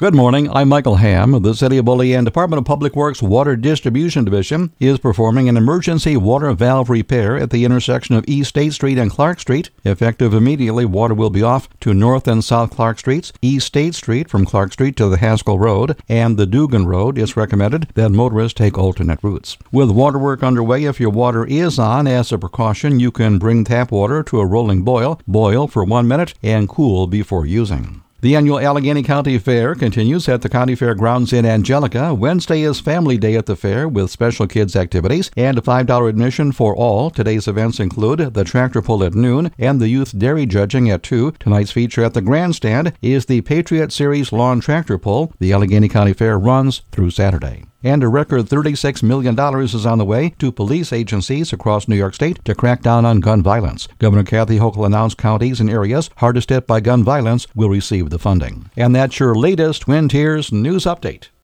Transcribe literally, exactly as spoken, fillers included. Good morning, I'm Michael Hamm of the City of Bullion. Department of Public Works Water Distribution Division is performing an emergency water valve repair at the intersection of East State Street and Clark Street. Effective immediately, water will be off to North and South Clark Streets, East State Street from Clark Street to the Haskell Road, and the Dugan Road. It's recommended that motorists take alternate routes. With water work underway, if your water is on, as a precaution, you can bring tap water to a rolling boil, boil for one minute, and cool before using. The annual Allegheny County Fair continues at the County Fair Grounds in Angelica. Wednesday is Family Day at the fair with special kids activities and a five dollars admission for all. Today's events include the tractor pull at noon and the youth dairy judging at two. Tonight's feature at the grandstand is the Patriot Series Lawn Tractor Pull. The Allegheny County Fair runs through Saturday. And a record thirty-six million dollars is on the way to police agencies across New York State to crack down on gun violence. Governor Kathy Hochul announced counties and areas hardest hit by gun violence will receive the funding. And that's your latest Twin Tiers news update.